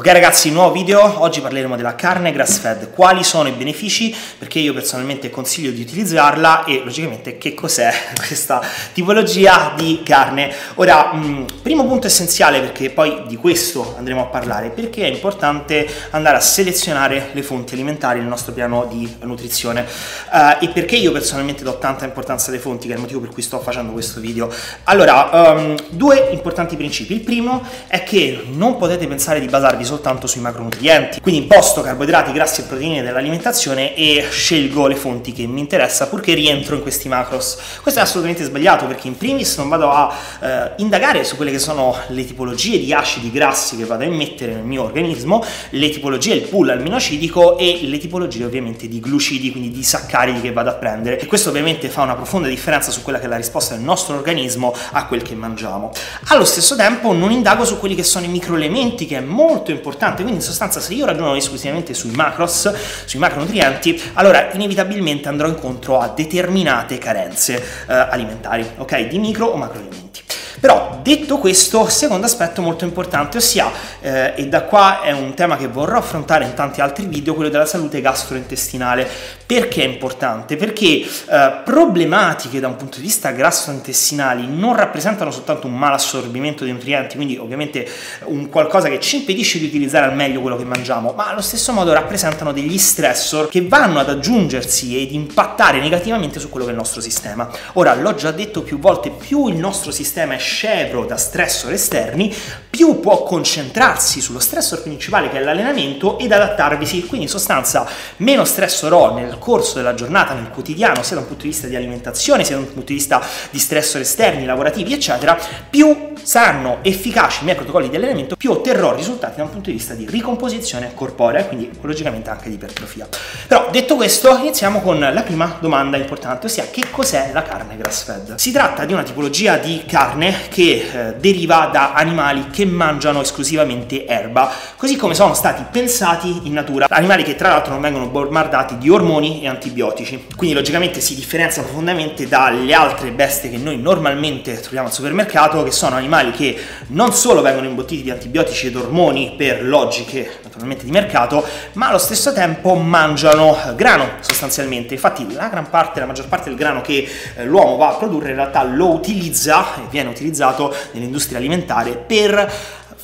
Ok ragazzi, nuovo video, oggi parleremo della carne grass fed, quali sono i benefici, perché io personalmente consiglio di utilizzarla e logicamente che cos'è questa tipologia di carne. Ora, primo punto essenziale, perché poi di questo andremo a parlare, perché è importante andare a selezionare le fonti alimentari nel nostro piano di nutrizione e perché io personalmente do tanta importanza alle fonti, che è il motivo per cui sto facendo questo video. Allora, due importanti principi. Il primo è che non potete pensare di basarvi soltanto sui macronutrienti, quindi imposto carboidrati, grassi e proteine dell'alimentazione e scelgo le fonti che mi interessa purché rientro in questi macros. Questo è assolutamente sbagliato, perché in primis non vado a indagare su quelle che sono le tipologie di acidi grassi che vado a immettere nel mio organismo, le tipologie, il pool aminoacidico e le tipologie ovviamente di glucidi, quindi di saccaridi che vado a prendere, e questo ovviamente fa una profonda differenza su quella che è la risposta del nostro organismo a quel che mangiamo. Allo stesso tempo non indago su quelli che sono i microelementi, che è molto importante, quindi in sostanza se io ragiono esclusivamente sui macros, sui macronutrienti, allora inevitabilmente andrò incontro a determinate carenze alimentari, ok, di micro o macroelementi. Però detto questo, secondo aspetto molto importante, ossia, e da qua è un tema che vorrò affrontare in tanti altri video, quello della salute gastrointestinale. Perché è importante? Perché problematiche da un punto di vista gastrointestinali non rappresentano soltanto un malassorbimento di nutrienti, quindi ovviamente un qualcosa che ci impedisce di utilizzare al meglio quello che mangiamo, ma allo stesso modo rappresentano degli stressor che vanno ad aggiungersi ed impattare negativamente su quello che è il nostro sistema. Ora, l'ho già detto più volte, più il nostro sistema è scevro da stressor esterni, più può concentrarsi sullo stressor principale, che è l'allenamento, ed adattarvisi. Quindi in sostanza meno stressor ho nel corso della giornata, nel quotidiano, sia da un punto di vista di alimentazione, sia da un punto di vista di stressor esterni, lavorativi eccetera, più saranno efficaci i miei protocolli di allenamento, più otterrò risultati da un punto di vista di ricomposizione corporea, quindi logicamente anche di ipertrofia. Però detto questo, iniziamo con la prima domanda importante, ossia che cos'è la carne grass fed. Si tratta di una tipologia di carne che deriva da animali che mangiano esclusivamente erba, così come sono stati pensati in natura, animali che tra l'altro non vengono bombardati di ormoni e antibiotici, quindi logicamente si differenzia profondamente dalle altre bestie che noi normalmente troviamo al supermercato, che sono animali che non solo vengono imbottiti di antibiotici ed ormoni per logiche naturalmente di mercato, ma allo stesso tempo mangiano grano sostanzialmente. Infatti la maggior parte del grano che l'uomo va a produrre in realtà lo utilizza e viene utilizzato nell'industria alimentare per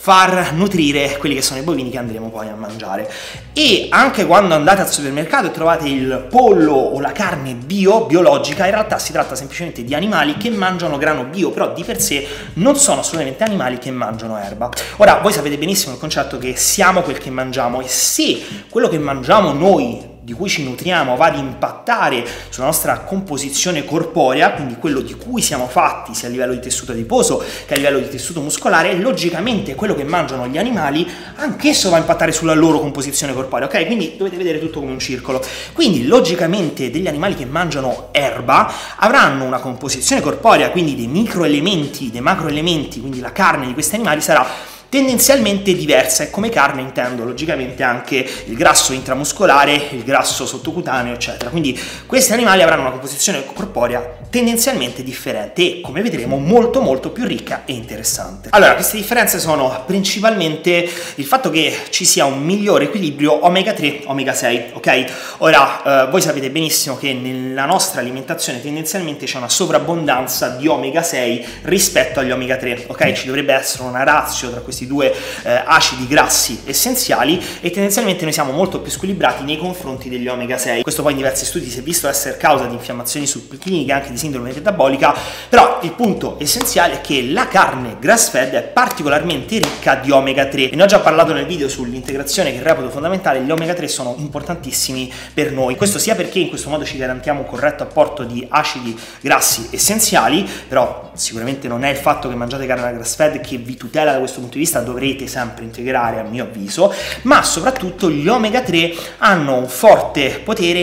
far nutrire quelli che sono i bovini che andremo poi a mangiare. E anche quando andate al supermercato e trovate il pollo o la carne biologica, in realtà si tratta semplicemente di animali che mangiano grano bio, però di per sé non sono assolutamente animali che mangiano erba. Ora, voi sapete benissimo il concetto che siamo quel che mangiamo, e se quello che mangiamo noi, di cui ci nutriamo, va ad impattare sulla nostra composizione corporea, quindi quello di cui siamo fatti, sia a livello di tessuto adiposo che a livello di tessuto muscolare, logicamente quello che mangiano gli animali anch'esso va a impattare sulla loro composizione corporea, ok? Quindi dovete vedere tutto come un circolo. Quindi logicamente degli animali che mangiano erba avranno una composizione corporea, quindi dei microelementi, dei macroelementi, quindi la carne di questi animali sarà tendenzialmente diversa, e come carne intendo logicamente anche il grasso intramuscolare, il grasso sottocutaneo eccetera. Quindi questi animali avranno una composizione corporea tendenzialmente differente e, come vedremo, molto più ricca e interessante. Allora, queste differenze sono principalmente il fatto che ci sia un migliore equilibrio omega 3 omega 6, ok? Ora voi sapete benissimo che nella nostra alimentazione tendenzialmente c'è una sovrabbondanza di omega 6 rispetto agli omega 3, ok? Ci dovrebbe essere una ratio tra questi due acidi grassi essenziali, e tendenzialmente noi siamo molto più squilibrati nei confronti degli omega 6. Questo poi in diversi studi si è visto essere causa di infiammazioni subcliniche, anche di sindrome metabolica. Però il punto essenziale è che la carne grass fed è particolarmente ricca di omega 3, e ne ho già parlato nel video sull'integrazione, che reputo fondamentale. Gli omega 3 sono importantissimi per noi, questo sia perché in questo modo ci garantiamo un corretto apporto di acidi grassi essenziali, però sicuramente non è il fatto che mangiate carne grass fed che vi tutela da questo punto di vista, dovrete sempre integrare a mio avviso. Ma soprattutto gli omega 3 hanno un forte potere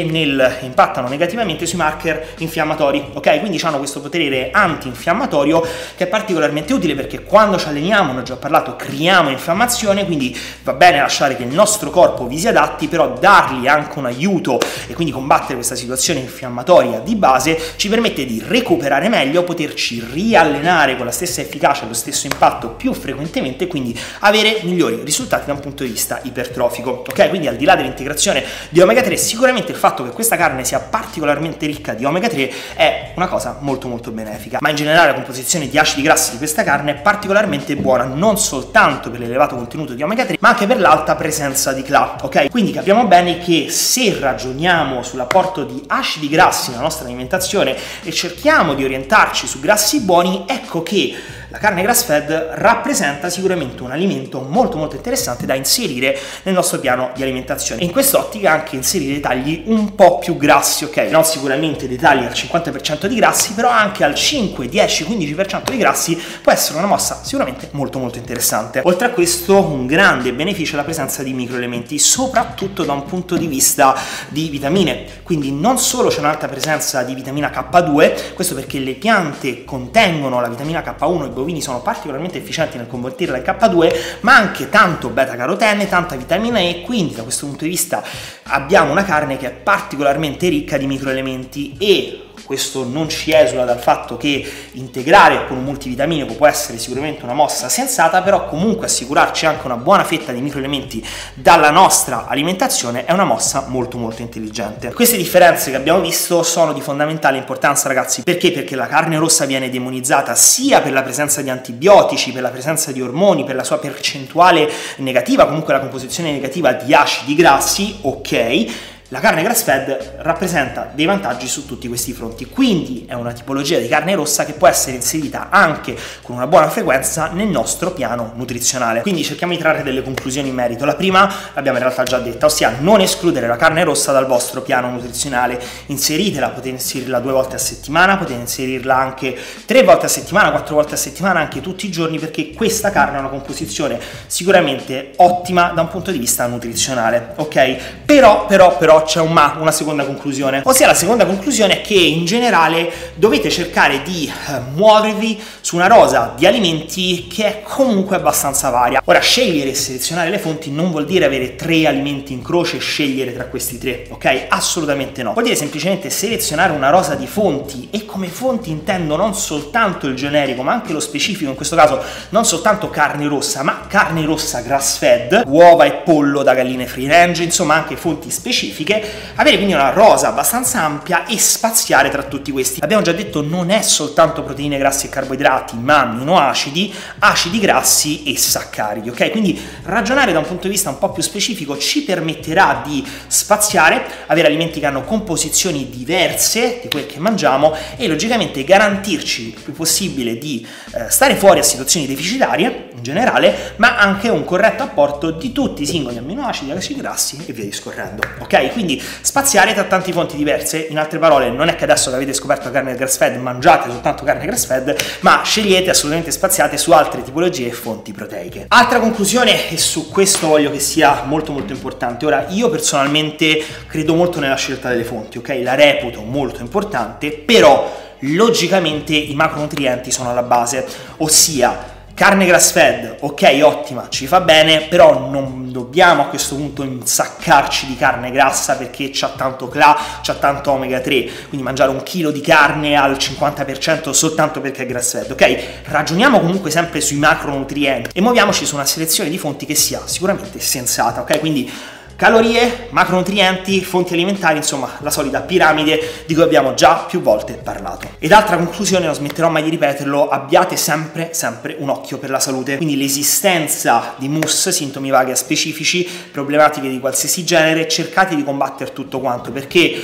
impattano negativamente sui marker infiammatori, ok? Quindi hanno questo potere antinfiammatorio che è particolarmente utile, perché quando ci alleniamo, ne ho già parlato, creiamo infiammazione, quindi va bene lasciare che il nostro corpo vi si adatti, però dargli anche un aiuto e quindi combattere questa situazione infiammatoria di base ci permette di recuperare meglio, poterci rilassare riallenare con la stessa efficacia, lo stesso impatto più frequentemente, quindi avere migliori risultati da un punto di vista ipertrofico. Ok, quindi al di là dell'integrazione di omega 3, sicuramente il fatto che questa carne sia particolarmente ricca di omega 3 è una cosa molto molto benefica, ma in generale la composizione di acidi grassi di questa carne è particolarmente buona non soltanto per l'elevato contenuto di omega 3, ma anche per l'alta presenza di CLA. Ok, quindi capiamo bene che se ragioniamo sull'apporto di acidi grassi nella nostra alimentazione e cerchiamo di orientarci su grassi buoni, ecco che la carne grass fed rappresenta sicuramente un alimento molto molto interessante da inserire nel nostro piano di alimentazione, e in quest'ottica anche inserire tagli un po' più grassi, ok? Non sicuramente dei tagli al 50% di grassi, però anche al 5, 10, 15% di grassi può essere una mossa sicuramente molto molto interessante. Oltre a questo, un grande beneficio è la presenza di microelementi, soprattutto da un punto di vista di vitamine, quindi non solo c'è un'alta presenza di vitamina K2, questo perché le piante contengono la vitamina K1 e bovini sono particolarmente efficienti nel convertirla in K2, ma anche tanto beta carotene, tanta vitamina E, quindi da questo punto di vista abbiamo una carne che è particolarmente ricca di microelementi, e questo non ci esula dal fatto che integrare con un multivitaminico può essere sicuramente una mossa sensata, però comunque assicurarci anche una buona fetta di microelementi dalla nostra alimentazione è una mossa molto molto intelligente. Queste differenze che abbiamo visto sono di fondamentale importanza, ragazzi, perché? Perché la carne rossa viene demonizzata sia per la presenza di antibiotici, per la presenza di ormoni, per la sua percentuale negativa, comunque la composizione negativa di acidi grassi, ok? La carne grass-fed rappresenta dei vantaggi su tutti questi fronti, quindi è una tipologia di carne rossa che può essere inserita anche con una buona frequenza nel nostro piano nutrizionale. Quindi cerchiamo di trarre delle conclusioni in merito. La prima l'abbiamo in realtà già detta, ossia non escludere la carne rossa dal vostro piano nutrizionale. Inseritela, potete inserirla 2 volte a settimana, potete inserirla anche 3 volte a settimana, 4 volte a settimana, anche tutti i giorni, perché questa carne ha una composizione sicuramente ottima da un punto di vista nutrizionale, ok? Però c'è un ma, una seconda conclusione, ossia la seconda conclusione è che in generale dovete cercare di muovervi su una rosa di alimenti che è comunque abbastanza varia. Ora, scegliere e selezionare le fonti non vuol dire avere 3 alimenti in croce e scegliere tra questi 3, ok? Assolutamente no, vuol dire semplicemente selezionare una rosa di fonti, e come fonti intendo non soltanto il generico ma anche lo specifico, in questo caso non soltanto carne rossa ma carne rossa grass fed, uova e pollo da galline free range, insomma anche fonti specifiche. Avere quindi una rosa abbastanza ampia e spaziare tra tutti questi. Abbiamo già detto, non è soltanto proteine, grassi e carboidrati, ma aminoacidi, acidi grassi e saccaridi, ok? Quindi ragionare da un punto di vista un po' più specifico ci permetterà di spaziare, avere alimenti che hanno composizioni diverse di quel che mangiamo e logicamente garantirci il più possibile di stare fuori a situazioni deficitarie in generale, ma anche un corretto apporto di tutti i singoli aminoacidi, acidi grassi e via discorrendo, ok? Quindi spaziare tra tante fonti diverse. In altre parole, non è che adesso che avete scoperto la carne grass fed mangiate soltanto carne grass fed, ma scegliete, assolutamente spaziate su altre tipologie e fonti proteiche. Altra conclusione, e su questo voglio che sia molto molto importante. Ora, io personalmente credo molto nella scelta delle fonti, ok? La reputo molto importante, però logicamente i macronutrienti sono alla base, ossia carne grass fed, ok, ottima, ci fa bene, però non dobbiamo a questo punto insaccarci di carne grassa perché c'ha tanto CLA, c'ha tanto omega 3, quindi mangiare 1 chilo di carne al 50% soltanto perché è grass fed, ok? Ragioniamo comunque sempre sui macronutrienti e muoviamoci su una selezione di fonti che sia sicuramente sensata, ok? Quindi calorie, macronutrienti, fonti alimentari, insomma la solita piramide di cui abbiamo già più volte parlato. Ed altra conclusione, non smetterò mai di ripeterlo, abbiate sempre un occhio per la salute, quindi l'esistenza di MUS, sintomi vaghi a specifici, problematiche di qualsiasi genere, cercate di combattere tutto quanto, perché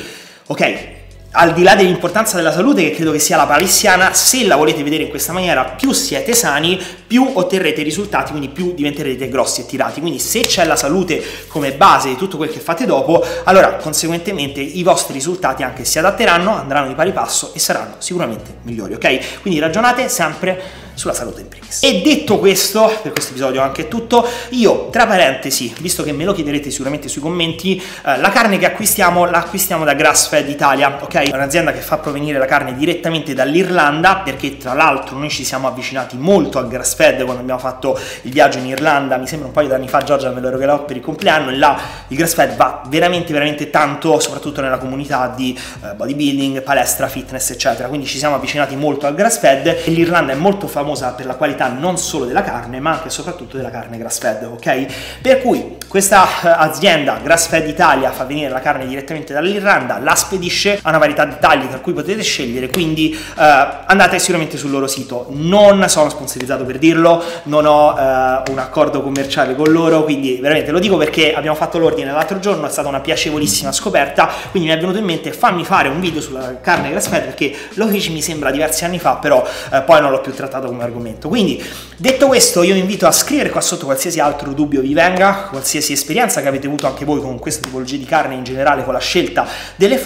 ok, al di là dell'importanza della salute, che credo che sia la palissiana, se la volete vedere in questa maniera, più siete sani, più otterrete risultati, quindi più diventerete grossi e tirati. Quindi se c'è la salute come base di tutto quel che fate dopo, allora conseguentemente i vostri risultati anche si adatteranno, andranno di pari passo e saranno sicuramente migliori, ok? Quindi ragionate sempre sulla salute in primis. E detto questo, per questo episodio anche è tutto. Io, tra parentesi, visto che me lo chiederete sicuramente sui commenti, la carne che acquistiamo la acquistiamo da Grass Fed Italia, ok? È un'azienda che fa provenire la carne direttamente dall'Irlanda, perché tra l'altro noi ci siamo avvicinati molto a Grass GrassFed, quando abbiamo fatto il viaggio in Irlanda, mi sembra un paio di anni fa, Giorgia me lo regalò per il compleanno, e là il GrassFed va veramente veramente tanto, soprattutto nella comunità di bodybuilding, palestra, fitness eccetera, quindi ci siamo avvicinati molto al GrassFed, e l'Irlanda è molto famosa per la qualità non solo della carne ma anche e soprattutto della carne GrassFed, ok? Per cui questa azienda Grass Fed Italia fa venire la carne direttamente dall'Irlanda, la spedisce a una varietà di tagli tra cui potete scegliere, quindi andate sicuramente sul loro sito. Non sono sponsorizzato, per dirlo, non ho un accordo commerciale con loro, quindi veramente lo dico perché abbiamo fatto l'ordine l'altro giorno, è stata una piacevolissima scoperta, quindi mi è venuto in mente fammi fare un video sulla carne Grass Fed, perché lo feci mi sembra diversi anni fa, però poi non l'ho più trattato come argomento. Quindi detto questo, io vi invito a scrivere qua sotto qualsiasi altro dubbio vi venga, qualsiasi esperienza che avete avuto anche voi con questa tipologia di carne in generale, con la scelta delle